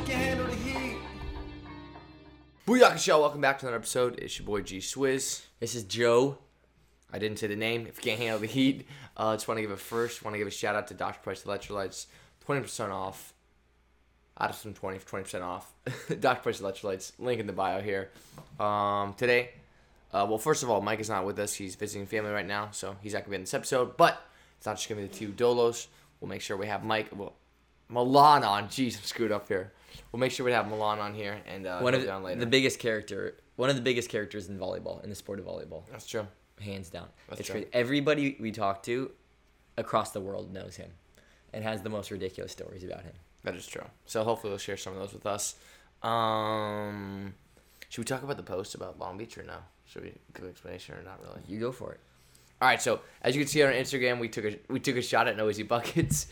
you can handle the heat. Booyaka y'all, welcome back to another episode. It's your boy G Swizz. This is Joe. I didn't say the name. If you can't handle the heat, just want to give a shout out to Dr. Price Electrolytes. 20% off. Out of some 20% off. Dr. Price Electrolytes. Link in the bio here. Today, well, first of all, Mike is not with us. He's visiting family right now, so he's not going to be in this episode. But it's not just going to be the two Dolos. We'll make sure we have Milan on. Jeez, I'm screwed up here. We'll make sure we have Milan on here and down later. One of the biggest characters in volleyball, in the sport of volleyball. That's true. Hands down. That's true. Crazy. Everybody we talk to across the world knows him and has the most ridiculous stories about him. That is true. So hopefully we'll share some of those with us. Should we talk about the post about Long Beach or no? Should we give an explanation or not really? You go for it. All right, so as you can see on Instagram, we took a shot at Noisy Buckets.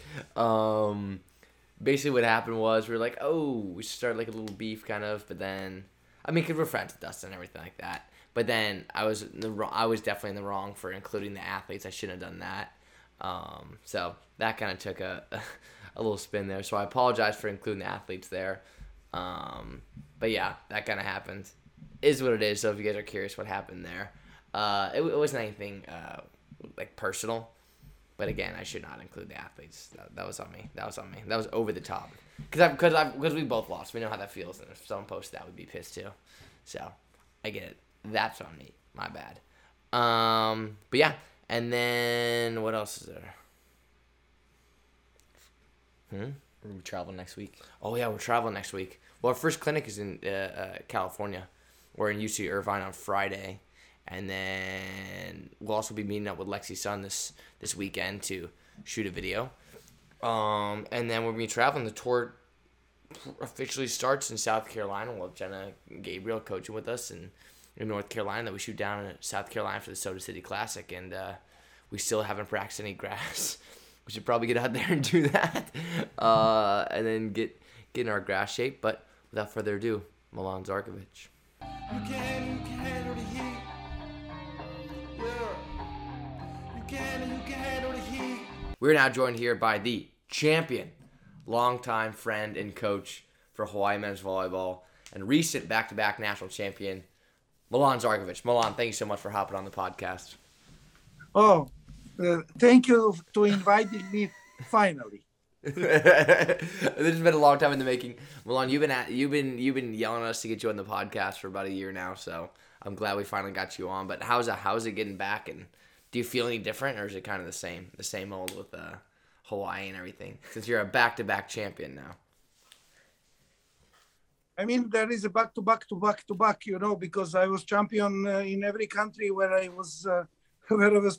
Basically what happened was we were like, oh, we started like a little beef kind of, but then, I mean, because we're friends with Dustin and everything like that. But then I was definitely in the wrong for including the athletes. I shouldn't have done that. So that kind of took a little spin there. So I apologize for including the athletes there. But yeah, that kind of happened. Is what it is. So if you guys are curious what happened there, it wasn't anything like personal. But again, I should not include the athletes. That was on me. That was over the top. Because we both lost. We know how that feels. And if someone posted that, we'd be pissed too. So I get it. That's on me. My bad. But yeah. And then what else is there? We're traveling next week. Oh yeah, we're traveling next week. Well, our first clinic is in California. We're in UC Irvine on Friday. And then we'll also be meeting up with Lexi's son this weekend to shoot a video. And then we'll be traveling. The tour officially starts in South Carolina. We'll have Jenna and Gabriel coaching with us and in North Carolina that we shoot down in South Carolina for the Soda City Classic. And we still haven't practiced any grass. We should probably get out there and do that and then get in our grass shape. But without further ado, Milan Žarković. You can handle the heat. We're now joined here by the champion, longtime friend and coach for Hawaii men's volleyball, and recent back-to-back national champion, Milan Žarković. Milan, thank you so much for hopping on the podcast. Oh, thank you to inviting me finally. This has been a long time in the making. Milan, you've been yelling at us to get you on the podcast for about a year now, so I'm glad we finally got you on. But how's it getting back, and do you feel any different, or is it kind of the same old with Hawaii and everything? Since you're a back-to-back champion now. I mean, there is a back-to-back, because I was champion in every country where I was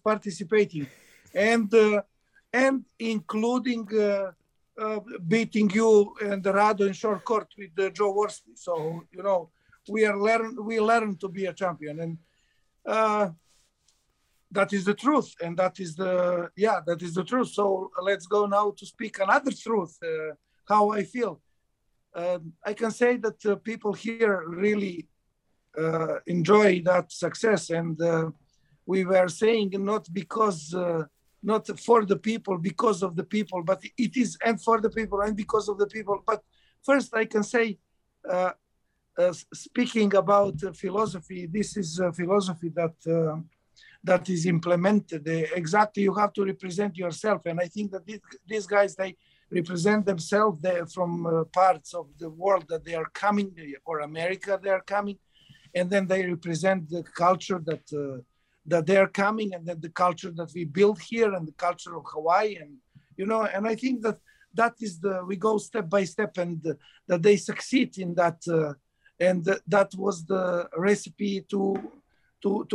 participating, and including beating you and Rado in short court with Joe Worsley. So we learn to be a champion, and that is the truth, and that is the truth. So let's go now to speak another truth. How I feel. I can say that people here really enjoy that success, and we were saying not for the people, because of the people, but it is and for the people and because of the people. But first I can say, speaking about philosophy, this is a philosophy that is implemented. Exactly, you have to represent yourself. And I think that these guys, they represent themselves from parts of the world that they are coming, or America they are coming, and then they represent the culture that they are coming, and then the culture that we build here and the culture of Hawaii, and I think that is we go step by step, and that they succeed in that, and that was the recipe to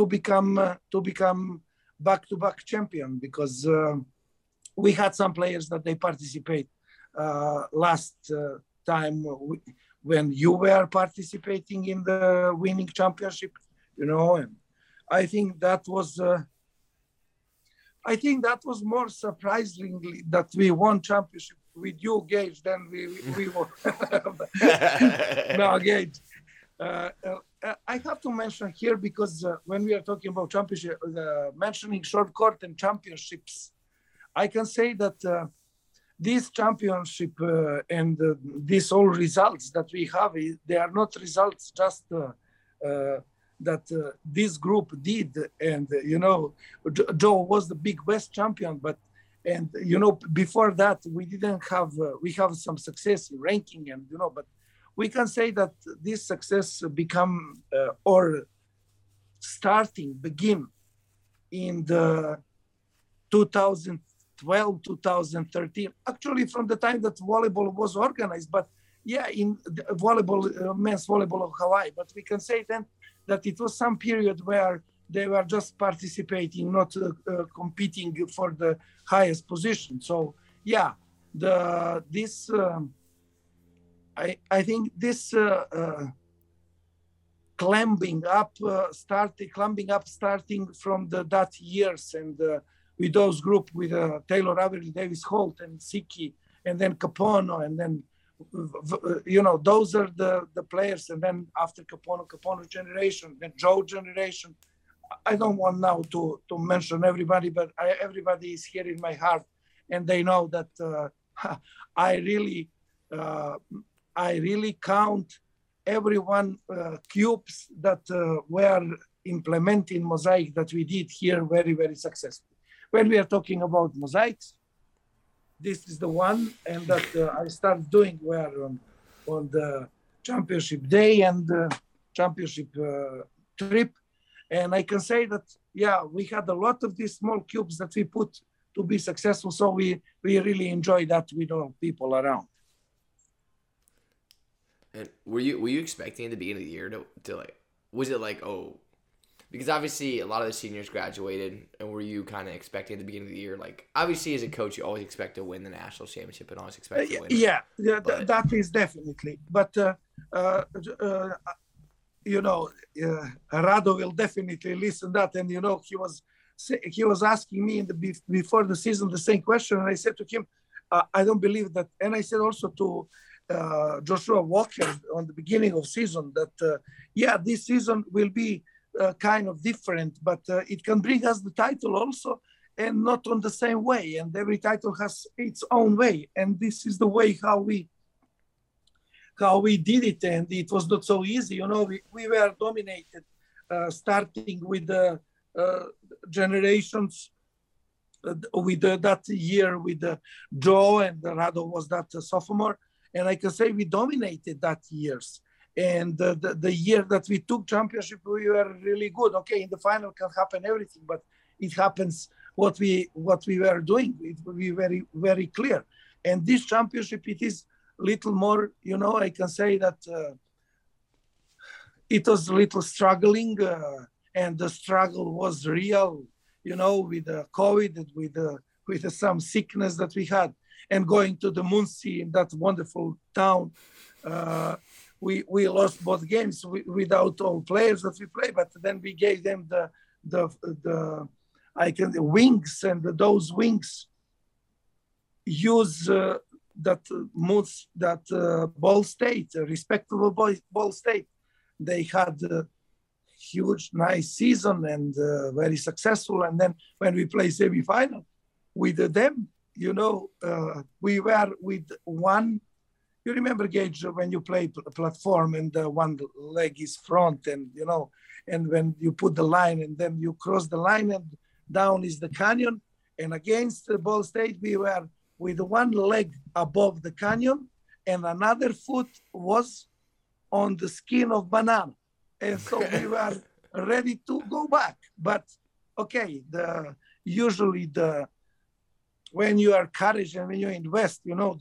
become back-to-back champion, because we had some players that they participate last time when you were participating in the winning championship, and I think that was more surprisingly that we won championship with you, Gage, than we won. No, Gage. I have to mention here, because when we are talking about championship, mentioning short court and championships, I can say that this championship and these all results that we have, they are not results just that this group did. And, you know, Joe was the Big West champion, but, and, you know, before that, we didn't have, we have some success in ranking and, you know, but we can say that this success become or begin in the 2012, 2013, actually from the time that volleyball was organized, but yeah, in the volleyball, men's volleyball of Hawaii. But we can say then that it was some period where they were just participating, not competing for the highest position. So yeah, the this I think this climbing up starting from the that years and with those group with Taylor Avery Davis Holt and Siki and then Capono and then you know, those are the players, and then after Capono generation, then Joe generation. I don't want now to mention everybody, but everybody is here in my heart, and they know that I really count everyone cubes that were implementing mosaic that we did here very, very successfully. When we are talking about mosaics, this is the one, and that I started doing where on the championship day and championship trip. And I can say that, yeah, we had a lot of these small cubes that we put to be successful. So we really enjoy that with all people around. And were you expecting at the beginning of the year to like, was it like, oh, because obviously a lot of the seniors graduated, and were you kind of expecting at the beginning of the year, like, obviously as a coach, you always expect to win the national championship and always expect to win. Yeah, but that is definitely. But, you know, Rado will definitely listen to that. And, you know, he was asking me in the before the season the same question. And I said to him, I don't believe that. And I said also to Joshua Walker on the beginning of season that, yeah, this season will be kind of different, but it can bring us the title also, and not on the same way. And every title has its own way. And this is the way how we did it, and it was not so easy. You know, we were dominated, starting with the generations, with that year with Joe, and Rado was that sophomore. And I can say we dominated that years. And the year that we took championship, we were really good. Okay, in the final can happen everything, but it happens what we were doing. It will be very, very clear. And this championship, it is little more, you know, I can say that it was a little struggling, and the struggle was real, you know, with COVID and with some sickness that we had, and going to the Muncie in that wonderful town. We lost both games without all players that we play, but then we gave them the wings, and those wings use that Ball State, respectable Ball State. They had a huge, nice season and very successful. And then when we play semifinal with them, you know, we were with one. You remember, Gage, when you play platform and one leg is front, and, you know, and when you put the line and then you cross the line and down is the canyon. And against the Ball State, we were with one leg above the canyon and another foot was on the skin of banana. And so we were ready to go back. But, okay, when you are courage and when you invest, you know,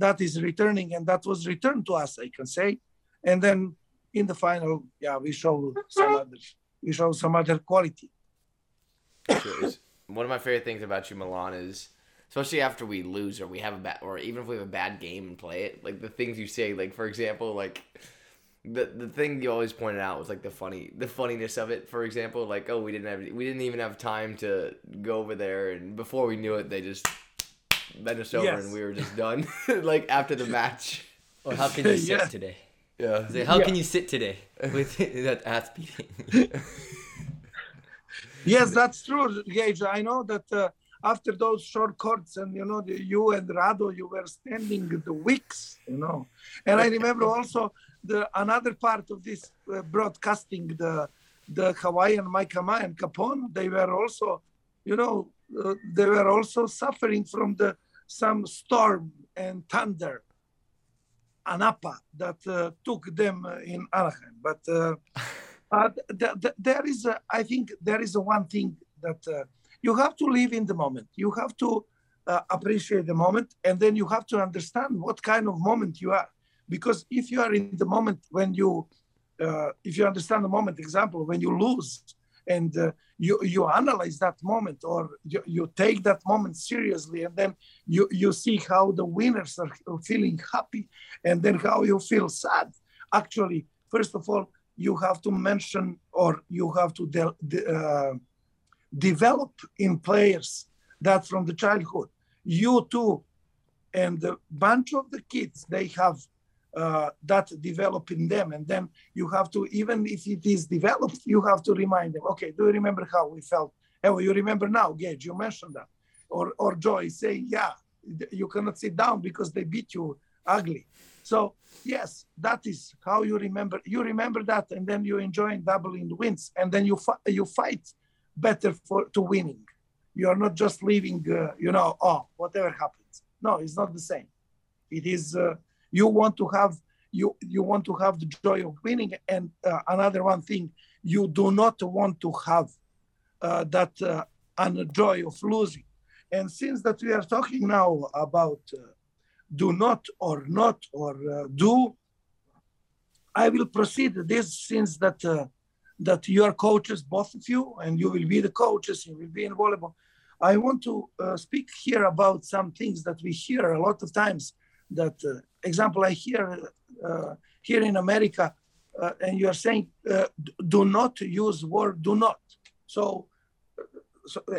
that is returning, and that was returned to us, I can say. And then in the final, yeah, we show some other quality. Sure. One of my favorite things about you, Milan, is especially after we lose or we have or even if we have a bad game and play it, like the things you say, like, for example, like the thing you always pointed out was like the funniness of it. For example, like, oh, we didn't even have time to go over there, and before we knew it, they just bent us over, yes, and we were just done. Like after the match, or how can you sit today? Yeah, like, how can you sit today with that ass beating? Yes, that's true, Gage. I know that after those short courts, and you know, you and Rado, you were standing the wicks, you know. And I remember also another part of this broadcasting, the Hawaiian Maikama and Capono, they were also, you know, they were also suffering from some storm and thunder, Anapa, that took them in Anaheim. But there is, I think, there is one thing that you have to live in the moment. You have to appreciate the moment, and then you have to understand what kind of moment you are. Because if you are in the moment when you, if you understand the moment, example, when you lose, and you analyze that moment, or you take that moment seriously, and then you see how the winners are feeling happy, and then how you feel sad. Actually, first of all, you have to mention, or you have to develop in players that from the childhood. You too, and a bunch of the kids, they have that develop in them. And then you have to, even if it is developed, you have to remind them, okay, do you remember how we felt? Oh, you remember now, Gage, you mentioned that. Or Joy saying, yeah, you cannot sit down because they beat you ugly. So yes, that is how you remember. You remember that, and then you enjoy doubling the wins, and then you fight better to winning. You are not just leaving, you know, oh, whatever happens. No, it's not the same. It is... You want to have the joy of winning, and another one thing, you do not want to have that joy of losing. And since that we are talking now about do not or not or do, I will proceed this, since that that you are coaches, both of you, and you will be the coaches, you will be in volleyball. I want to speak here about some things that we hear a lot of times. That example I hear here in America, and you are saying, do not use word do not. So,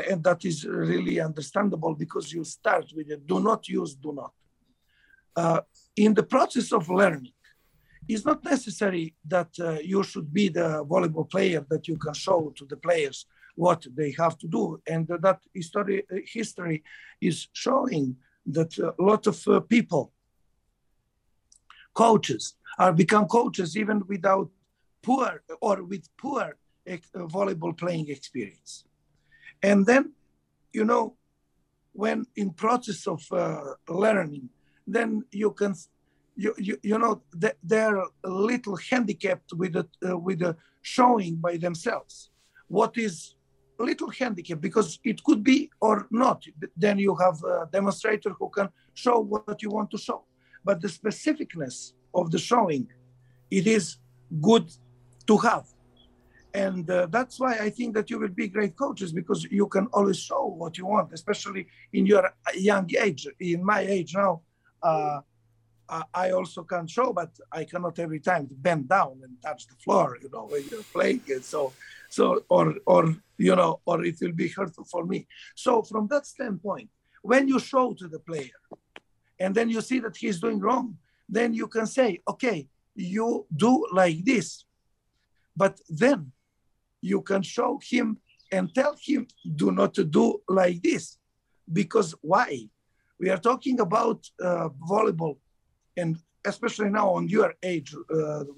and that is really understandable, because you start with it, do not use do not. In the process of learning, it's not necessary that you should be the volleyball player, that you can show to the players what they have to do. And that history is showing that a lot of people, coaches, are become coaches even without poor or with poor volleyball playing experience. And then, you know, when in process of learning, then you can, you know, they're a little handicapped with the showing by themselves. What is little handicap, because it could be or not. Then you have a demonstrator who can show what you want to show. But the specificness of the showing, it is good to have. And that's why I think that you will be great coaches, because you can always show what you want, especially in your young age. In my age now, I also can show, but I cannot every time bend down and touch the floor, you know, when you're playing it. So, or you know, or it will be hurtful for me. So from that standpoint, when you show to the player, and then you see that he's doing wrong, then you can say, okay, you do like this, but then you can show him and tell him, do not do like this. Because why? We are talking about volleyball, and especially now on your age,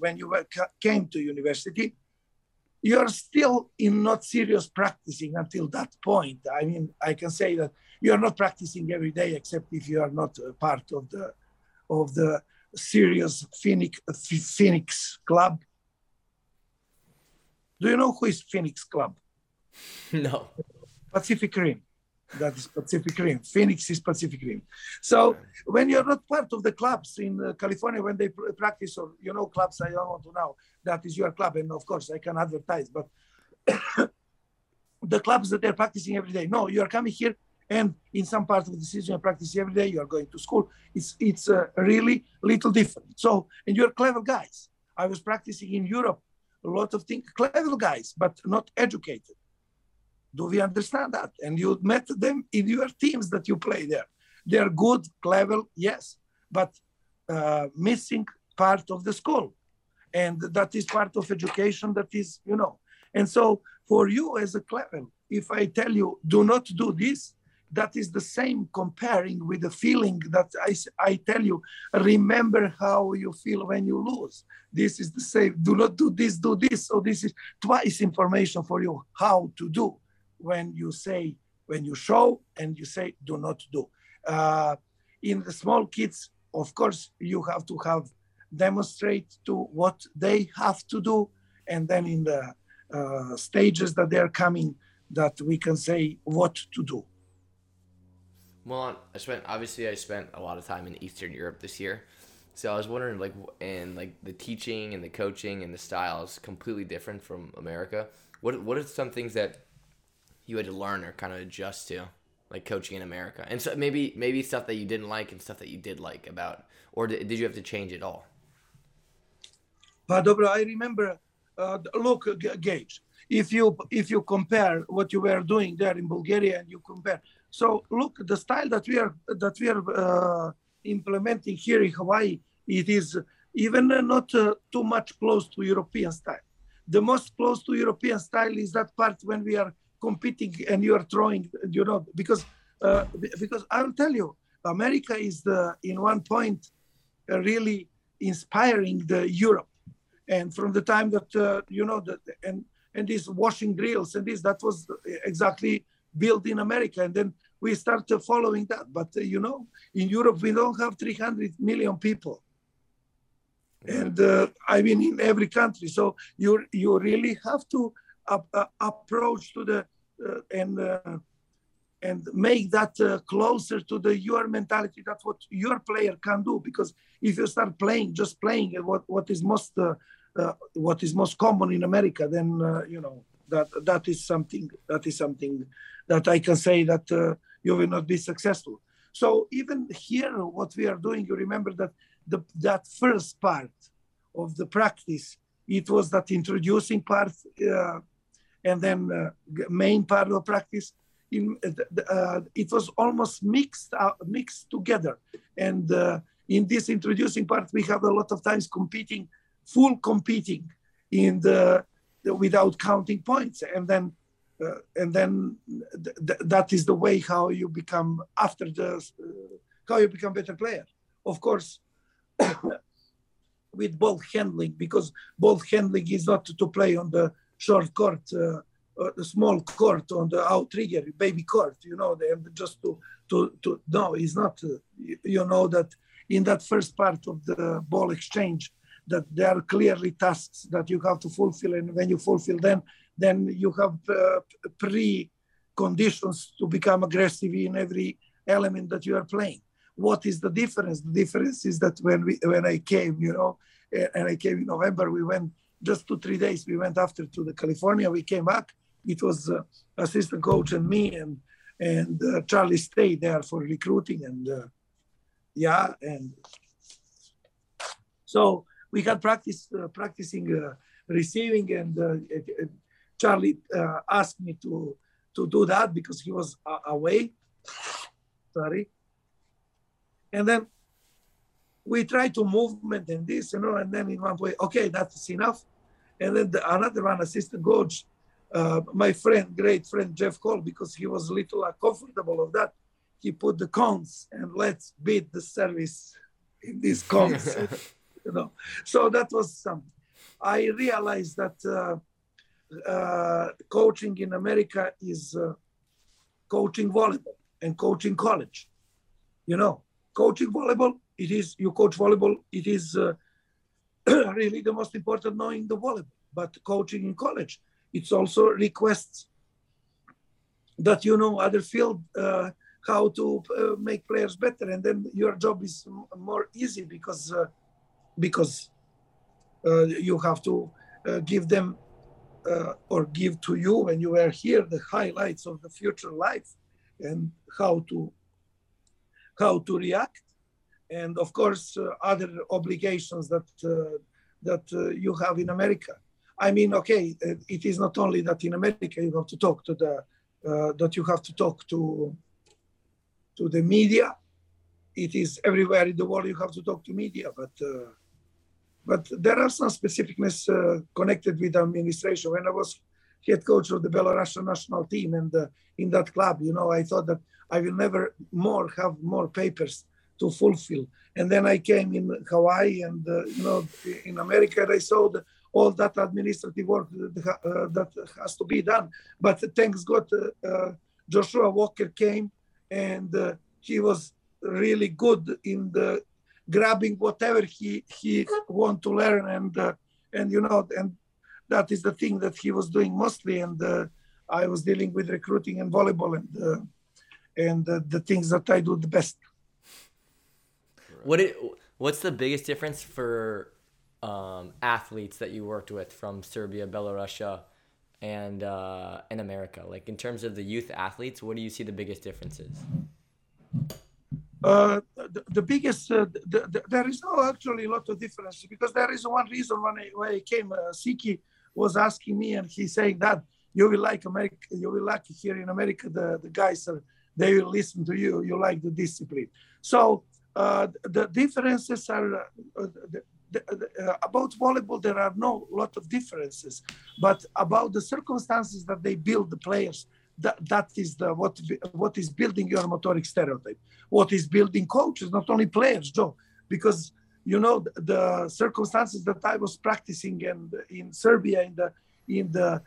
when you came to university, you're still in not serious practicing until that point. I mean, I can say that you're not practicing every day, except if you are not a part of the serious Phoenix Club. Do you know who is Phoenix Club? No. Pacific Rim. That is Pacific Rim. Phoenix is Pacific Rim. So when you're not part of the clubs in California, when they practice, or, you know, clubs, I don't want to know, that is your club. And of course I can advertise, but the clubs that they're practicing every day. No, you're coming here, and in some part of the season, you practice every day, you're going to school. It's really little different. So, and you're clever guys. I was practicing in Europe, a lot of things, clever guys, but not educated. Do we understand that? And you met them in your teams that you play there. They're good, clever, yes, but missing part of the school. And that is part of education that is, you know. And so for you as a clever, if I tell you, do not do this, that is the same comparing with the feeling that I tell you, remember how you feel when you lose. This is the same, do not do this, do this. So this is twice information for you, how to do when you say, when you show and you say, do not do. In the small kids, of course, you have to have demonstrate to what they have to do. And then in the stages that they're coming, that we can say what to do. Milan, I spent a lot of time in Eastern Europe this year, so I was wondering, the teaching and the coaching and the styles completely different from America. What are some things that you had to learn or kind of adjust to, like coaching in America, and so maybe stuff that you didn't like and stuff that you did like about, or did you have to change it all? Dobro, I remember. Look, Gage, if you compare what you were doing there in Bulgaria and you compare. So look, the style that we are implementing here in Hawaii, it is even not too much close to European style. The most close to European style is that part when we are competing and you are throwing, you know, because I'll tell you, America is in one point really inspiring the Europe, and from the time that and these washing drills and this, that was exactly built in America, and then we start following that. But in Europe we don't have 300 million people, and in every country. So you really have to approach to the and make that closer to your mentality. That's what your player can do. Because if you start playing, what is most common in America, then that is something that I can say that you will not be successful. So even here, what we are doing, you remember that that first part of the practice, it was that introducing part, and then main part of practice. It was almost mixed together, and in this introducing part, we have a lot of times competing in the without counting points, and then that is the way how you become better player. Of course, with ball handling, because ball handling is not to play on the short court. The small court on the outrigger, baby court, no, it's not, that in that first part of the ball exchange, that there are clearly tasks that you have to fulfill, and when you fulfill them, then you have preconditions to become aggressive in every element that you are playing. What is the difference? The difference is that when I came, and I came in November, we went just 2-3 days, we went after to the California, we came back. It was assistant coach and me and Charlie stayed there for recruiting and so we had practicing receiving, and Charlie asked me to do that because he was away. Sorry. And then we tried to movement and this, and then in one way, okay, that's enough. And then another one, assistant coach, my friend, great friend, Jeff Hall, because he was a little uncomfortable of that. He put the cones and let's beat the service in these cones, So that was something. I realized that coaching in America is coaching volleyball and coaching college. Coaching volleyball, it is, you coach volleyball, it is really the most important knowing the volleyball. But coaching in college, it's also requests that other field, how to make players better. And then your job is more easy because you have to give them or give to you when you are here the highlights of the future life and how to react. And of course, other obligations that you have in America. It is not only that in America you have to talk to the media. It is everywhere in the world you have to talk to media, but there are some specificness connected with administration. When I was head coach of the Belarusian national team and in that club. You know, I thought that I will never more have more papers to fulfill. And then I came in Hawaii and, you know, in America, and I saw all that administrative work that has to be done. But thanks God, Joshua Walker came, and he was really good in the grabbing whatever he want to learn, and you know, and that is the thing that he was doing mostly. And I was dealing with recruiting and volleyball and the things that I do the best. What's the biggest difference for athletes that you worked with from Serbia, Belarusia, and America? Like in terms of the youth athletes, what do you see the biggest differences? The biggest, there is no actually a lot of difference, because there is one reason when I came, Siki was asking me, and he's saying that you will like America, you will like here in America, the guys, they will listen to you, you like the discipline. So the differences are, about volleyball, there are no lot of differences, but about the circumstances that they build the players, that is what is building your motoric stereotype, what is building coaches, not only players, Joe, because, you know, the circumstances that I was practicing and in Serbia in the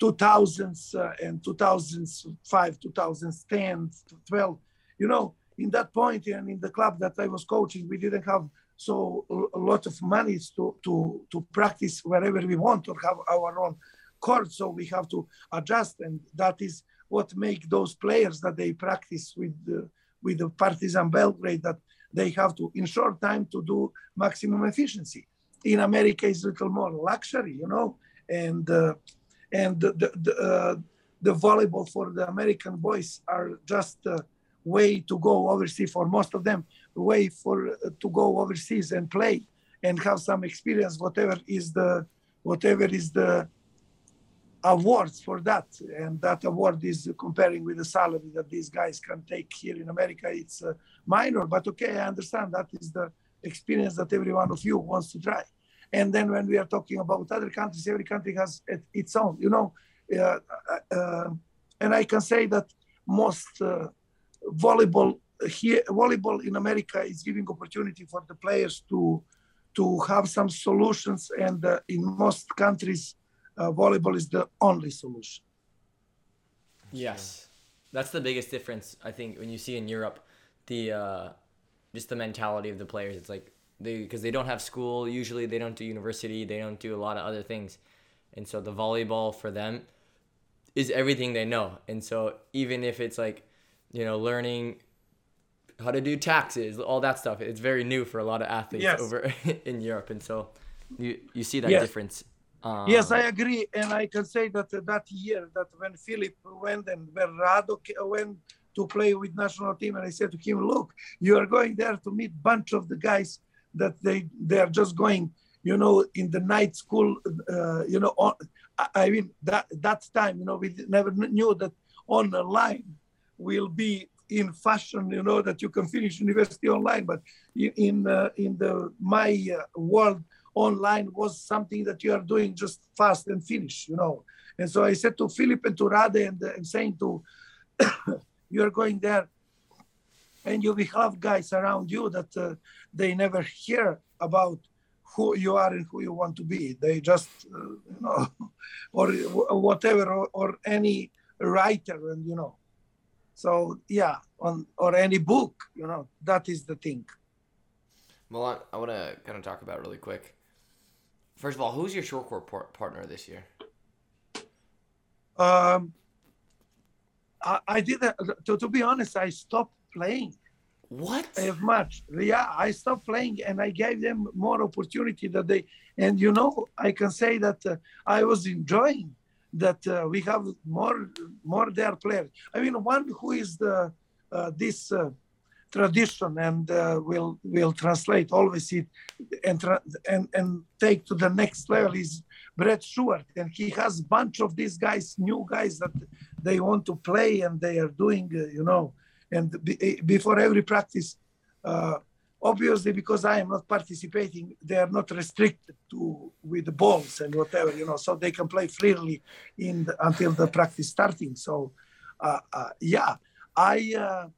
2000s and 2005, 2010, 12, you know, in that point and in the club that I was coaching, we didn't have so a lot of money to practice wherever we want or have our own court, so we have to adjust, and that is what make those players that they practice with the Partizan Belgrade, that they have to in short time to do maximum efficiency. In America, it's a little more luxury, you know, and the volleyball for the American boys are just a way to go overseas for most of them, way for to go overseas and play and have some experience, whatever is the awards for that, and that award is comparing with the salary that these guys can take here in America. It's minor, but okay, I understand that is the experience that every one of you wants to try. And then when we are talking about other countries, every country has its own, you know, and I can say that most volleyball in America is giving opportunity for the players to have some solutions, and in most countries, volleyball is the only solution. Yes, that's the biggest difference, I think, when you see in Europe, the just the mentality of the players. It's like because they don't have school usually, they don't do university, they don't do a lot of other things, and so the volleyball for them is everything they know. And so even if it's like, you know, learning how to do taxes, all that stuff, it's very new for a lot of athletes over in Europe, and so you see that difference. Yes, I agree, and I can say that that year that when Philip went and when Rado went to play with national team, and I said to him, look, you are going there to meet bunch of the guys that they are just going, you know, in the night school, you know, I mean, that time, you know, we never knew that online will be in fashion, you know, that you can finish university online, but in my world, online was something that you are doing just fast and finish, you know. And so I said to Philip and to Rade and saying to, you are going there and you will have guys around you that they never hear about who you are and who you want to be. They just, you know, or whatever, or any writer, and, you know. So, yeah, or any book, you know, that is the thing. Milan, I want to kind of talk about really quick. First of all, who's your short court partner this year? I didn't. To be honest, I stopped playing. What? As much. Yeah, I stopped playing, and I gave them more opportunity that they. And you know, I can say that I was enjoying that we have more their players. I mean, one who is the this. Tradition and will translate always it and take to the next level is Brett Stewart, and he has a bunch of these guys, new guys that they want to play, and they are doing, you know, and before every practice, obviously because I am not participating, they are not restricted to with the balls and whatever, you know, so they can play freely in the, until the practice starting. So, yeah, I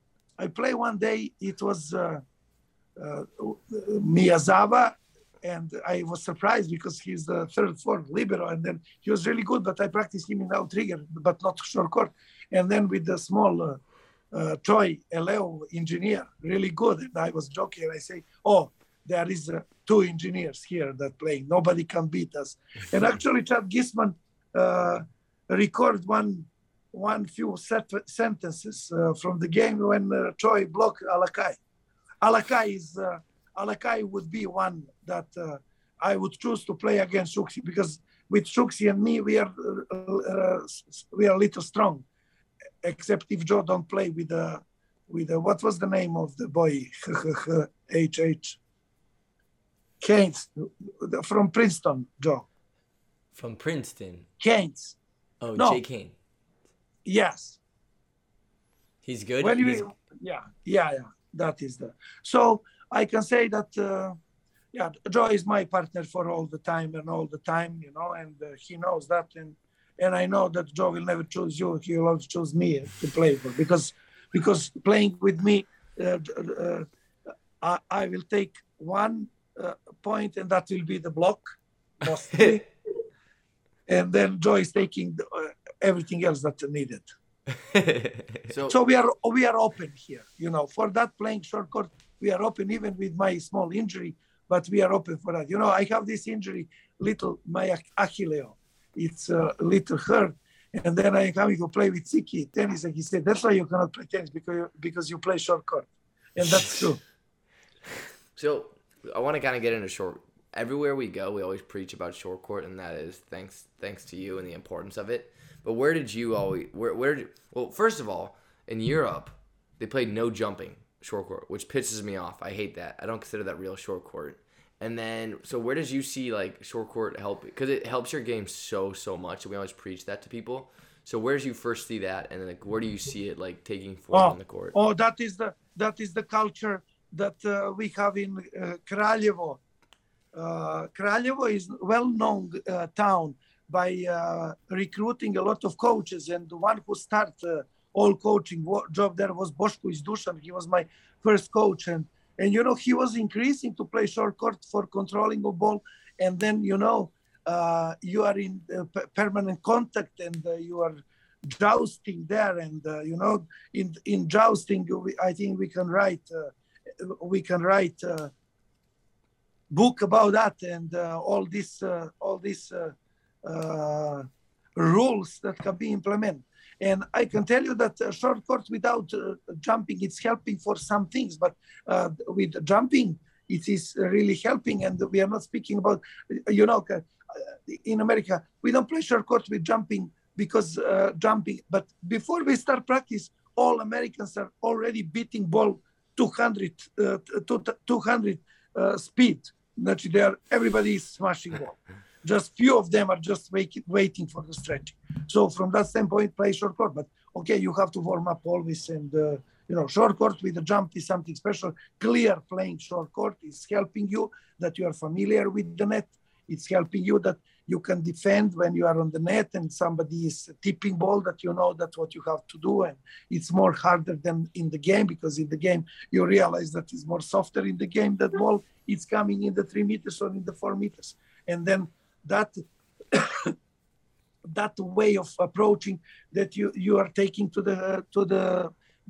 play one day. It was Miyazawa, and I was surprised because he's the third, fourth libero, and then he was really good. But I practiced him in outrigger, but not short court, and then with the small. Troy Eleo, engineer, really good. And I was joking. I say, oh, there is two engineers here that play. Nobody can beat us. And actually, Chad Gisman recorded few sentences from the game when Troy blocked Alakai. Alakai would be one that I would choose to play against Shuxi, because with Shuxi and me, we are a little strong. Except if Joe don't play with what was the name of the boy? Haynes from Princeton, Joe. From Princeton. Haynes. Oh, no. Jake Haynes. Yes. He's good. Well, yeah. That is the. So I can say that, yeah, Joe is my partner for all the time, you know, and he knows that. And I know that Joe will never choose you. He will always choose me to play for, because playing with me, I will take one point, and that will be the block, mostly. And then Joe is taking everything else that's needed. So we are open here, you know. For that playing short court, we are open even with my small injury, but we are open for that. You know, I have this injury, my Achilleo. It's a little hurt. And then I come to play with Siki tennis, and he said, that's why you cannot play tennis, because you play short court. And that's true. So I want to kind of get into short. Everywhere we go, we always preach about short court, and that is thanks to you and the importance of it. But where did you always, well, first of all, in Europe, they played no jumping short court, which pisses me off. I hate that. I don't consider that real short court. And then, so where does you see, like, short court help? Because it helps your game so much, and we always preach that to people. So where do you first see that, and then, like, where do you see it, like, taking form on the court? Oh, that is the culture that we have in Kraljevo. Kraljevo is a well-known town by recruiting a lot of coaches, and the one who started all coaching job there was Boško iz Dušan. He was my first coach, and, you know, he was increasing to play short court for controlling the ball. And then, you know, you are in permanent contact, and you are jousting there. And, you know, in jousting, I think we can write book about that, and all these rules that can be implemented. And I can tell you that short court without jumping, it's helping for some things, but with jumping, it is really helping. And we are not speaking about, you know, in America, we don't play short court with jumping because jumping. But before we start practice, all Americans are already beating ball 200 speed. Actually, everybody is smashing ball. Just few of them are just waiting for the stretch. So from that standpoint, play short court. But, okay, you have to warm up always. And, you know, short court with a jump is something special. Clear playing short court is helping you that you are familiar with the net. It's helping you that you can defend when you are on the net and somebody is tipping ball, that you know that's what you have to do. And it's more harder than in the game, because in the game, you realize that it's more softer in the game. That ball is coming in the 3 meters or in the 4 meters. And then that way of approaching that you are taking to the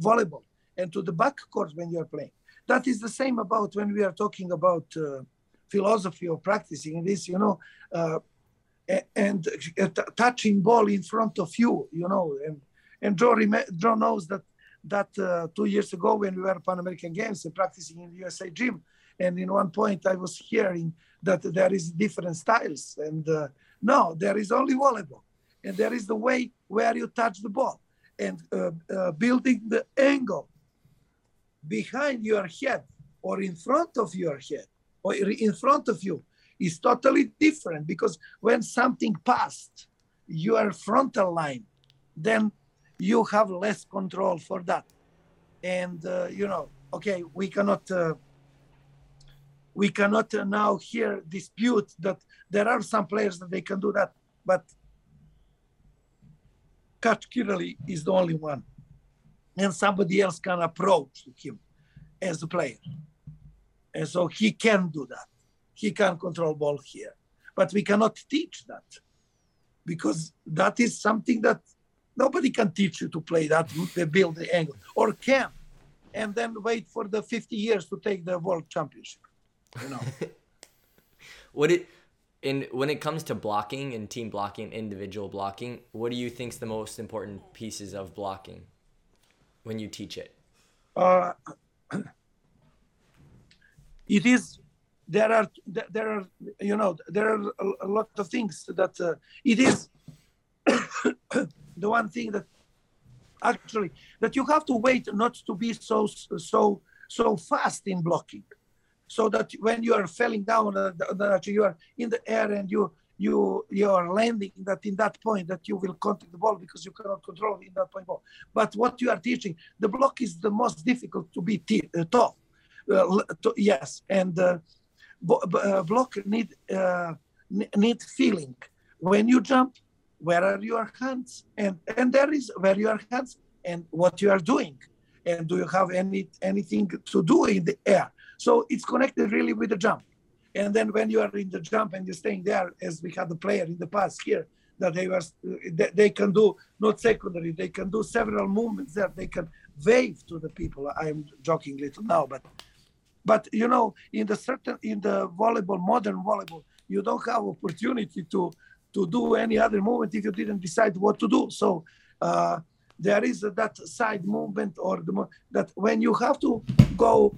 volleyball and to the backcourt when you are playing. That is the same about when we are talking about philosophy of practicing this, you know, and touching ball in front of you, you know. And Joe knows that 2 years ago when we were at Pan American Games and practicing in the USA gym, and in one point I was hearing that there is different styles, and no, there is only volleyball, and there is the way where you touch the ball, and building the angle behind your head or in front of your head or in front of you is totally different, because when something passed your frontal line, then you have less control for that. And, you know, okay, we cannot we cannot now here dispute that there are some players that they can do that, but Kaczkirali is the only one, and somebody else can approach him as a player, and so he can do that. He can control ball here, but we cannot teach that, because that is something that nobody can teach you to play that. They build the angle, or can, and then wait for the 50 years to take the world championship. You know. When it comes to blocking and team blocking, individual blocking, what do you think is the most important pieces of blocking when you teach it? It is. There are you know, there are a lot of things that it is the one thing that actually that you have to wait, not to be so fast in blocking, so that when you are falling down, that you are in the air and you are landing, that in that point that you will contact the ball, because you cannot control in that point ball. But what you are teaching, the block is the most difficult to be taught. Yes, and block need feeling. When you jump, where are your hands, and there is where your hands and what you are doing, and do you have anything to do in the air? So it's connected really with the jump. And then when you are in the jump and you're staying there, as we had the player in the past here, that they can do not secondary, they can do several movements there. They can wave to the people. I'm joking little now, but you know, in the volleyball, modern volleyball, you don't have opportunity to do any other movement if you didn't decide what to do. So there is that side movement, or that when you have to go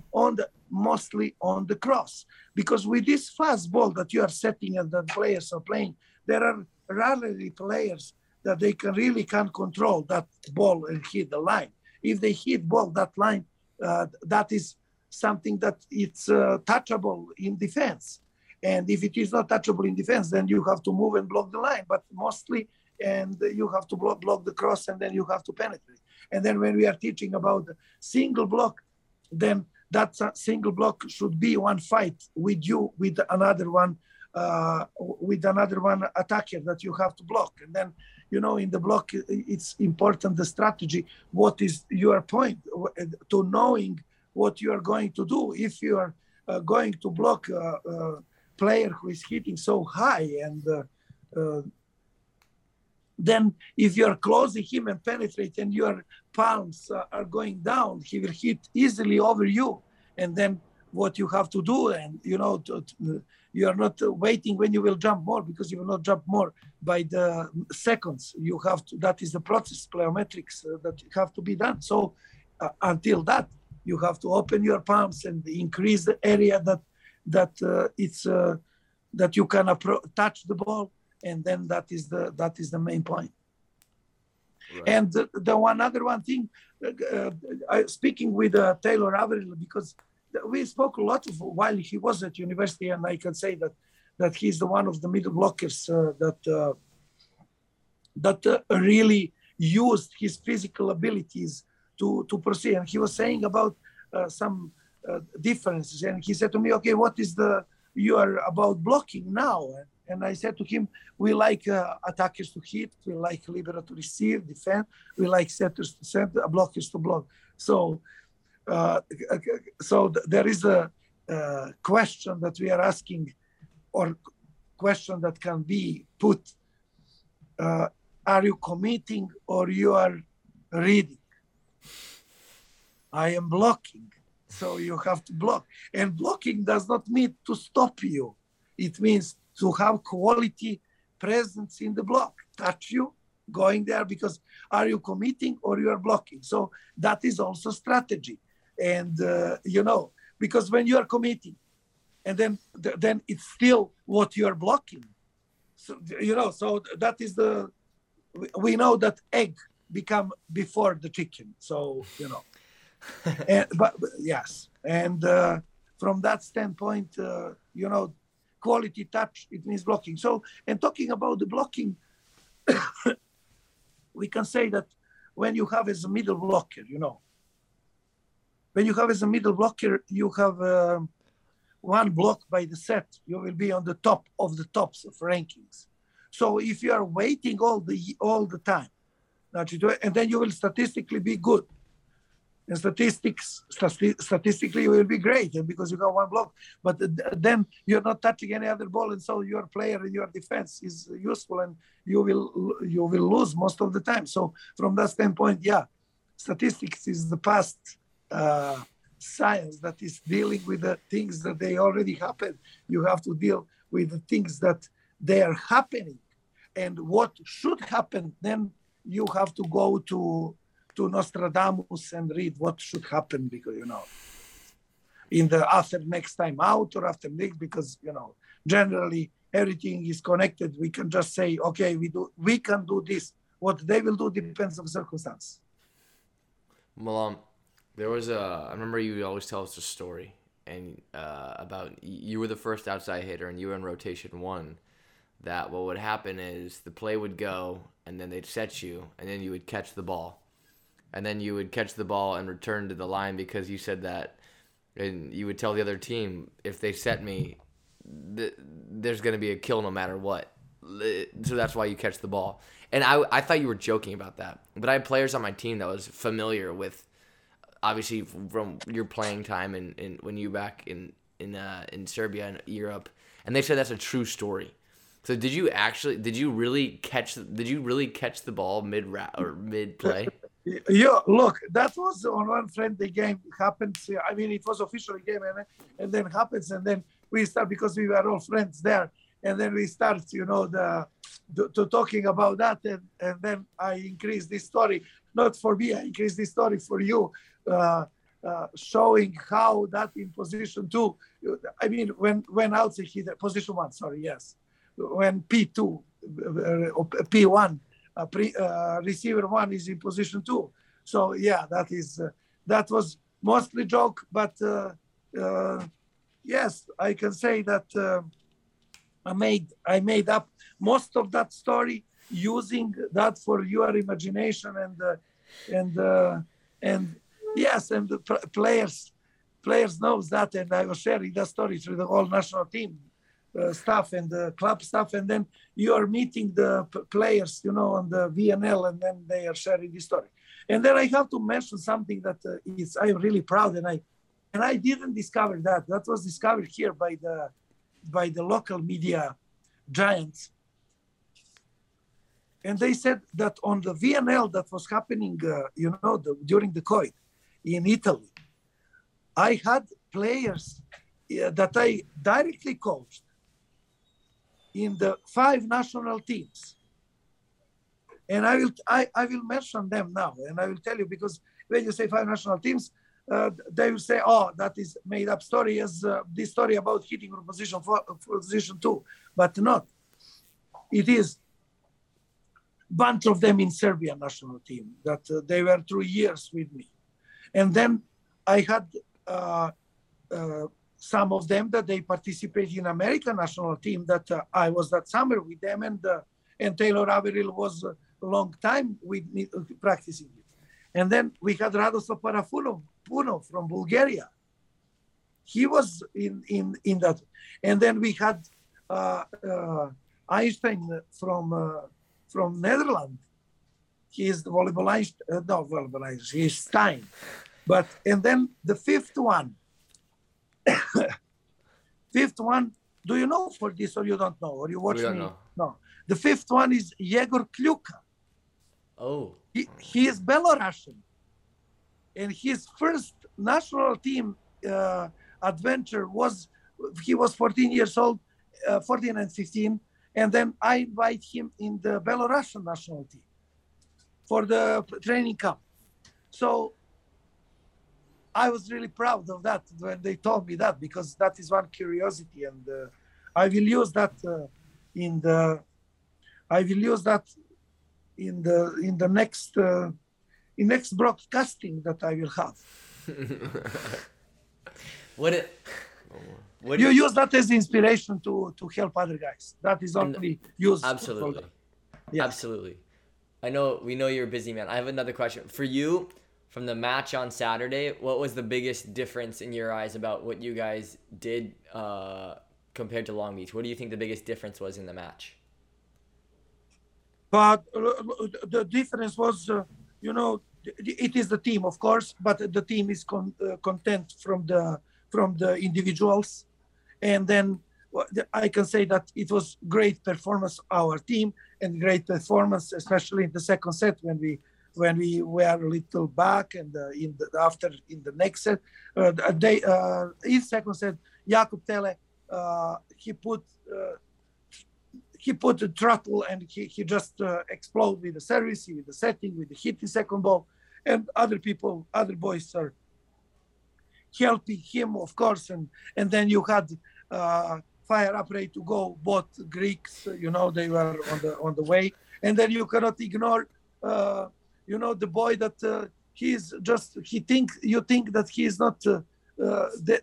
mostly on the cross, because with this fast ball that you are setting and the players are playing, there are rarely players that they can really can't control that ball and hit the line. If they hit ball that line, that is something that it's touchable in defense. And if it is not touchable in defense, then you have to move and block the line, but mostly, and you have to block the cross, and then you have to penetrate. And then when we are teaching about single block, then that single block should be one fight with you, with another one attacker that you have to block. And then, you know, in the block, it's important, the strategy, what is your point, to knowing what you are going to do. If you are going to block a player who is hitting so high, and then if you are closing him and penetrate, and your palms are going down, he will hit easily over you. And then what you have to do, and you know, you are not waiting when you will jump more, because you will not jump more by the seconds. You have to, that is the process, plyometrics that have to be done. So until that, you have to open your palms and increase the area that you can touch the ball, and then that is the main point. Right. And the one other one thing, speaking with Taylor Avery, because we spoke a lot of while he was at university, and I can say that he's the one of the middle blockers that really used his physical abilities to proceed. And he was saying about some differences, and he said to me, "Okay, what is you are about blocking now?" And I said to him, "We like attackers to hit, we like libero to receive, defend, we like setters to set, blockers to block." So there is a question that we are asking, or question that can be put, are you committing or you are reading? I am blocking, so you have to block. And blocking does not mean to stop you. It means to have quality presence in the block, touch you, going there, because are you committing or you are blocking? So that is also strategy. And, you know, because when you are committing, and then it's still what you are blocking. So, you know, so that is we know that egg become before the chicken. So, you know, but yes. And from that standpoint, you know, quality touch, it means blocking. So, and talking about the blocking, we can say that when you have as a middle blocker, you know, you have one block by the set, you will be on the top of the tops of rankings. So if you are waiting all the time, and then you will statistically be good. And statistically you will be great because you got one block, but then you're not touching any other ball, and so your player and your defense is useful, and you will lose most of the time. So from that standpoint, yeah, statistics is the past science that is dealing with the things that they already happened. You have to deal with the things that they are happening, and what should happen. Then you have to go to Nostradamus and read what should happen, because, in the after next time out or after next, because, generally everything is connected. We can just say, okay, we can do this. What they will do depends on circumstance. Well, there was I remember you always tell us a story and about you were the first outside hitter and you were in rotation one, that what would happen is the play would go and then they'd set you and then you would catch the ball. And then you would catch the ball and return to the line because you said that, and you would tell the other team, if they set me, there's going to be a kill no matter what. So that's why you catch the ball. And I thought you were joking about that. But I had players on my team that was familiar with, obviously, from your playing time and when you back in Serbia and Europe, and they said that's a true story. So did you really catch the ball mid play? Yeah, look, that was on one friendly game happens. I mean, it was official game, and then happens, and then we start, because we were all friends there, and then we start, to talking about that, and then I increased this story, not for me, I increased this story for you, showing how that in position two, I mean, when outside hitter, position one, sorry, yes, when P2, P1, receiver one is in position two. So yeah, that was mostly joke, but yes, I can say that I made up most of that story using that for your imagination and yes, and the players knows that, and I was sharing that story through the whole national team. Stuff and the club stuff, and then you are meeting the players, on the VNL, and then they are sharing the story. And then I have to mention something that I'm really proud, and I didn't discover that. That was discovered here by the local media giants, and they said that on the VNL that was happening, during the COVID in Italy, I had players that I directly coached in the 5 national teams. And I will mention them now, and I will tell you, because when you say 5 national teams, they will say, oh, that is made up story, as this story about hitting from position 4, position 2, but not. It is bunch of them in Serbia national team, that they were 3 years with me. And then I had some of them that they participate in American national team, that I was that summer with them, and Taylor Avery was a long time with me practicing it. And then we had Rado from Bulgaria. He was in that. And then we had Einstein from Netherlands. He is he's Stein. But, and then the fifth one, do you know for this, or you don't know, or you watch me? Know. No. The fifth one is Yegor Kluka. Oh. He is Belarusian. And his first national team adventure was, he was 14 years old, 14 and 15. And then I invite him in the Belarusian national team for the training camp. So I was really proud of that when they told me that, because that is one curiosity, and I will use that in the next next broadcasting that I will have. Use that as inspiration to help other guys. That is only used. Absolutely, yeah. Absolutely. I know you're a busy man. I have another question for you. from the match on Saturday, what was the biggest difference in your eyes about what you guys did compared to Long Beach? What do you think the biggest difference was in the match? But the difference was, you know, it is the team, of course, but the team is content from the individuals. And then I can say that it was great performance, our team, and great performance, especially in the second set when we were a little back, and in the next set, in second set, Jakub Tele, he put the throttle, and he just exploded with the service, with the setting, with the hitting second ball, and other boys are helping him, of course, and then you had fire up, ready to go, both Greeks, you know, they were on the way, and then you cannot ignore, you know, the boy that you think that he is not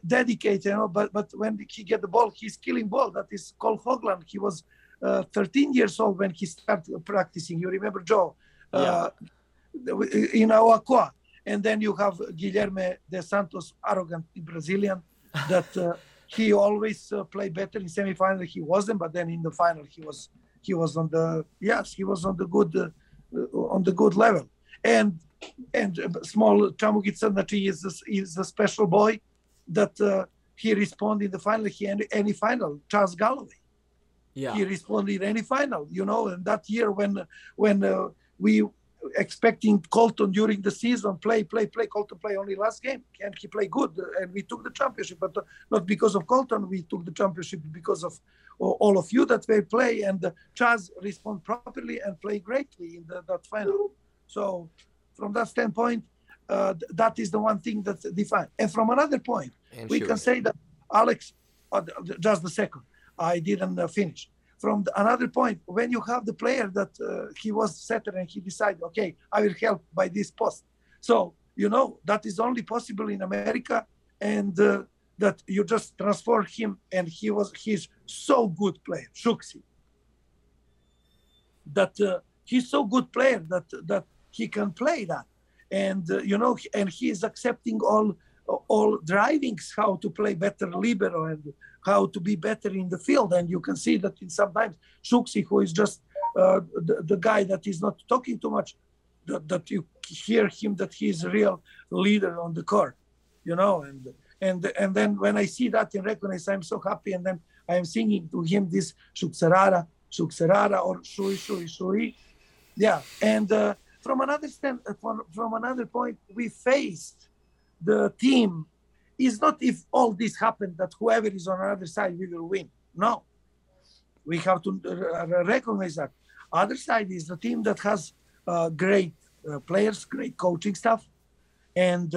dedicated, you know, but when he get the ball, he's killing ball. That is Cole Hoagland. He was 13 years old when he started practicing. You remember, Joe, in Auacoa. And then you have Guilherme de Santos, arrogant Brazilian, that he always play better. In semifinal he wasn't, but then in the final he was on the good on the good level. And small Čamugica, that he is a special boy, that he responded in the final. He ended any final. Charles Galloway. Yeah. He responded in any final, you know. And that year when we expecting Colton during the season, play. Colton play only last game, and he played good, and we took the championship. But not because of Colton, we took the championship because of all of you that they play. And Charles respond properly and play greatly in that final. So from that standpoint, that is the one thing that defines. And from another point, we can say that Alex, just a second, I didn't finish. From another point, when you have the player that he was setter and he decided, okay, I will help by this post. So, you know, that is only possible in America, and that you just transfer him, and he's so good player, Shuxi. That he's so good player that he can play that. And, you know, and he is accepting all drivings, how to play better libero and how to be better in the field. And you can see that in sometimes Shuxi, who is just the guy that is not talking too much, that you hear him that he is a real leader on the court, you know. And then when I see that and recognize, I'm so happy. And then I am singing to him this Shuxerara or Shui. Yeah. And from another point, we faced the team. Is not if all this happened that whoever is on the other side, we will win. No, we have to recognize that. Other side is the team that has great players, great coaching staff, and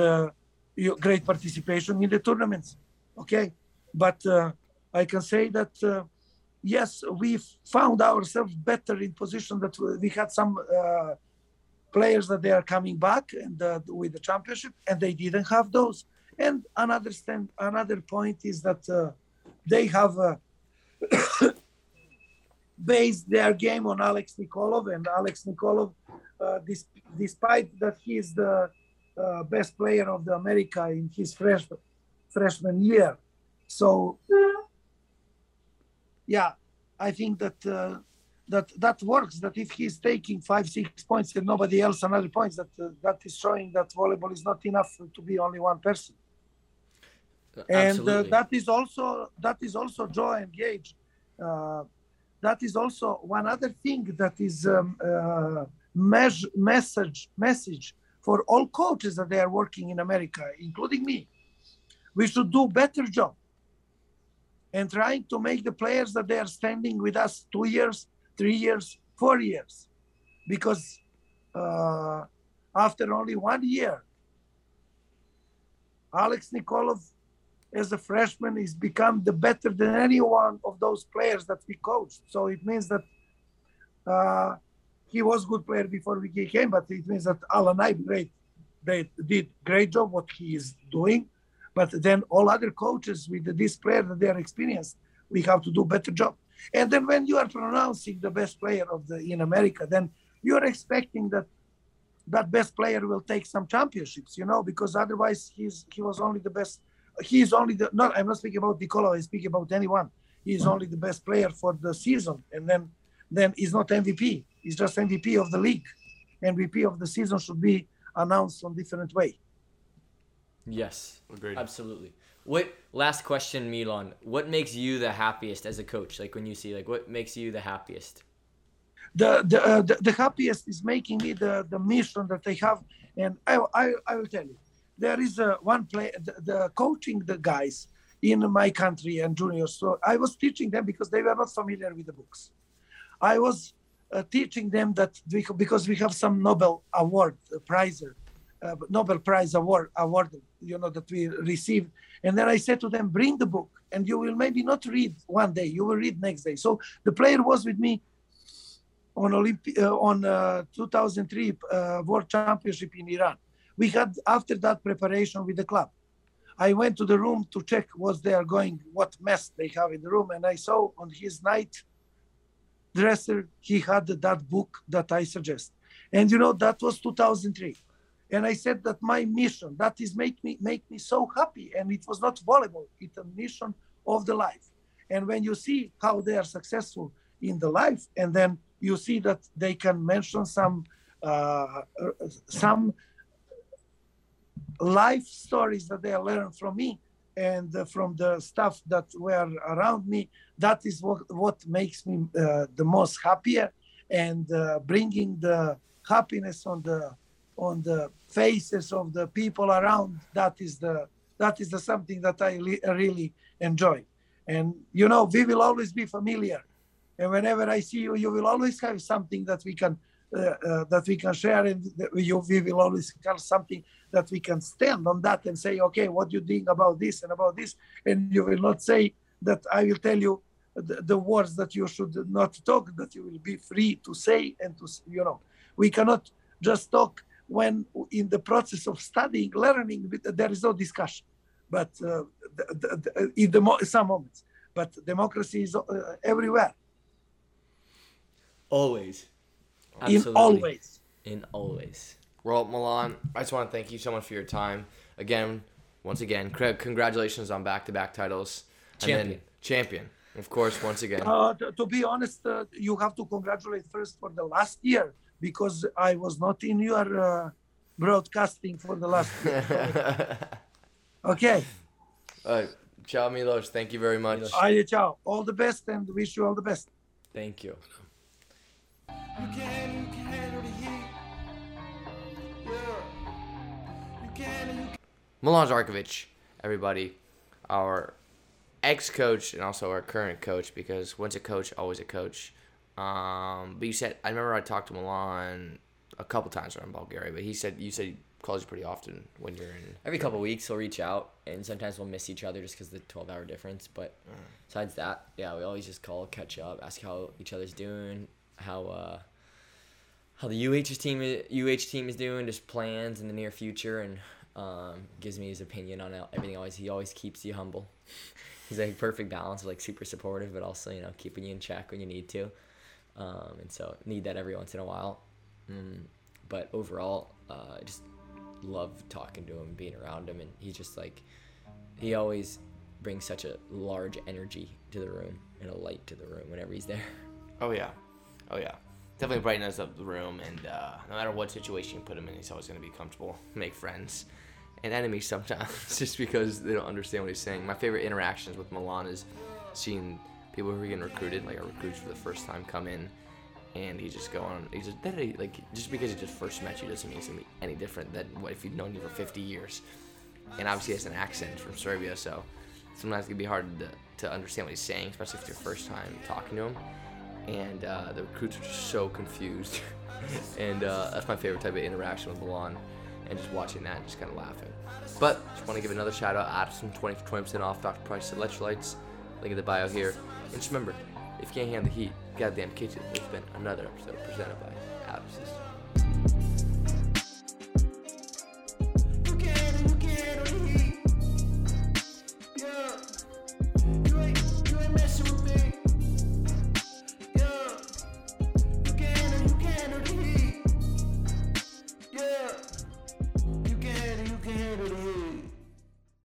great participation in the tournaments. Okay, but I can say that yes, we found ourselves better in position that we had some players that they are coming back and with the championship, and they didn't have those. And another point is that they have based their game on Alex Nikolov, and Alex Nikolov, despite that he is the best player of the America in his freshman year. So, yeah, I think that that works, that if he's taking 5-6 points and nobody else another points, that is showing that volleyball is not enough to be only one person. Absolutely. And that is also Joe and Gage. That is also one other thing that is message for all coaches that they are working in America, including me. We should do better job and trying to make the players that they are standing with us 2 years, 3 years, 4 years, because after only 1 year, Alex Nikolov, as a freshman, is become the better than any one of those players that we coached. So it means that he was a good player before we came, but it means that Alakai they did great job what he is doing. But then all other coaches with this player that they are experienced, we have to do better job. And then when you are pronouncing the best player in America, then you are expecting that that best player will take some championships, you know, because otherwise he was only the best. He is only the, not, I'm not speaking about Nikolov, I speak about anyone. He is only the best player for the season. And then he's not MVP. He's just MVP of the league. MVP of the season should be announced on different way. Yes, agreed. Absolutely. What, last question, Milan, what makes you the happiest as a coach? Like when you see, like, what makes you the happiest? The happiest is making me the mission that I have. And I will tell you, there is one play, the coaching the guys in my country and juniors. So I was teaching them because they were not familiar with the books. I was teaching them that because we have some Nobel Award Nobel Prize award, you know, that we received. And then I said to them, bring the book and you will maybe not read one day, you will read next day. So the player was with me on 2003 World Championship in Iran. We had, after that, preparation with the club. I went to the room to check what they are going, what mess they have in the room. And I saw on his night dresser, he had that book that I suggest. And you know, that was 2003. And I said that my mission, that is make me so happy. And it was not volleyball, it's a mission of the life. And when you see how they are successful in the life, and then you see that they can mention some life stories that they learned from me and from the staff that were around me, that is what makes me the most happier, and bringing the happiness on the faces of the people around, that is the something that I really enjoy. And you know, we will always be familiar, and whenever I see you will always have something that we can share, and we will always have something that we can stand on that and say, okay, what do you think about this and about this? And you will not say that I will tell you the words that you should not talk, that you will be free to say, and to, you know, we cannot just talk when in the process of studying, learning, there is no discussion, but in some moments. But democracy is everywhere. Always. Absolutely. In always. Well, Milan, I just want to thank you so much for your time. Once again, congratulations on back-to-back titles. Champion, of course, once again. To be honest, you have to congratulate first for the last year, because I was not in your broadcasting for the last year. Okay. Ciao, Milos. Thank you very much. Ajde, ciao. All the best, and wish you all the best. Thank you. Milan Žarković, everybody, our ex-coach and also our current coach, because once a coach, always a coach. But you said, I remember I talked to Milan a couple times around Bulgaria, but you said he calls you pretty often when you're in. Every couple of weeks he'll reach out, and sometimes we'll miss each other just because of the 12-hour difference. But besides that, yeah, we always just call, catch up, ask how each other's doing, how the UH team is doing, just plans in the near future, and gives me his opinion on everything. He always keeps you humble. He's like perfect balance of like super supportive, but also, you know, keeping you in check when you need to. And so need that every once in a while. But overall, I just love talking to him, being around him, and he's just like, he always brings such a large energy to the room and a light to the room whenever he's there. Oh yeah. Definitely brightens up the room, and no matter what situation you put him in, he's always going to be comfortable, make friends, and enemies sometimes, just because they don't understand what he's saying. My favorite interactions with Milan is seeing people who are getting recruited, like our recruits for the first time, come in, and he just go on. He's just, like, just because he just first met you doesn't mean it's going to be any different than what if you've known you for 50 years. And obviously he has an accent from Serbia, so sometimes it can be hard to understand what he's saying, especially if it's your first time talking to him. And the recruits are just so confused. And that's my favorite type of interaction with Milan, and just watching that and just kind of laughing. But just want to give another shout out, Addison, 20% off Dr. Price Electrolytes, link in the bio here. And just remember, if you can't handle the heat, goddamn kitchen. It's been another episode presented by Addison.